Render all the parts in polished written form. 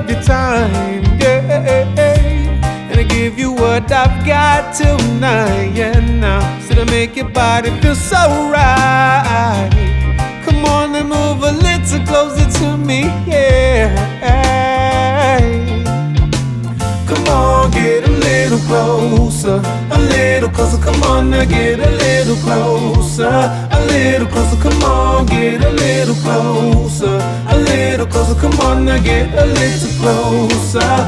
of your time, yeah. And I give you what I've got tonight, yeah, now. So to make your body feel so right, come on and move a little closer to me, yeah. Come on, get a little closer, a little closer. Come on now, get a little closer, a little closer. Come on, get a little closer, a little closer. Come on now, get a little closer.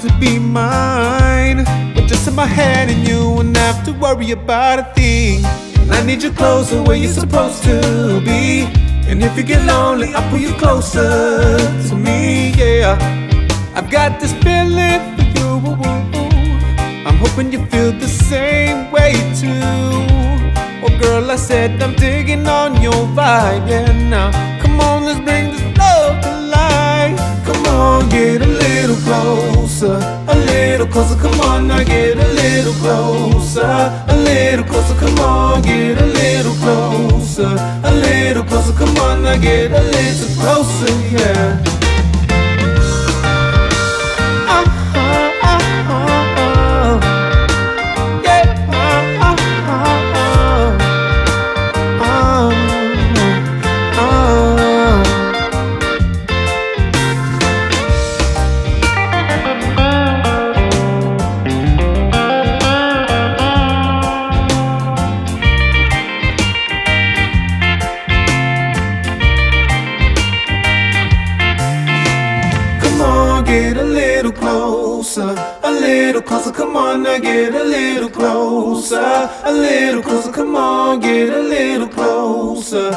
To be mine, with just in my head and you won't have to worry about a thing. And I need you closer where you're supposed to be, and if you get lonely, I'll pull you closer to me, yeah. I've got this feeling for you, I'm hoping you feel the same way too. Oh girl, I said I'm digging on your vibe, yeah, now. Come on, let's bring this love to life. Come on, get a little closer, a little closer, come on now, get a little closer, a little closer, come on, get a little closer, come on now, get a little closer, yeah. Get a little closer, a little closer. Come on now, get a little closer, a little closer. Come on, get a little closer.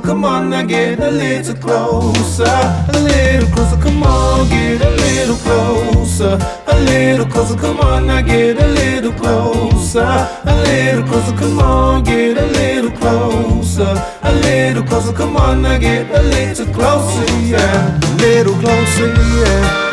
Come on now, get a little closer. Come on, get a little closer. Come on now, get a little closer. Come on, get a little closer. Come on now, get a little closer, yeah. A little closer, yeah.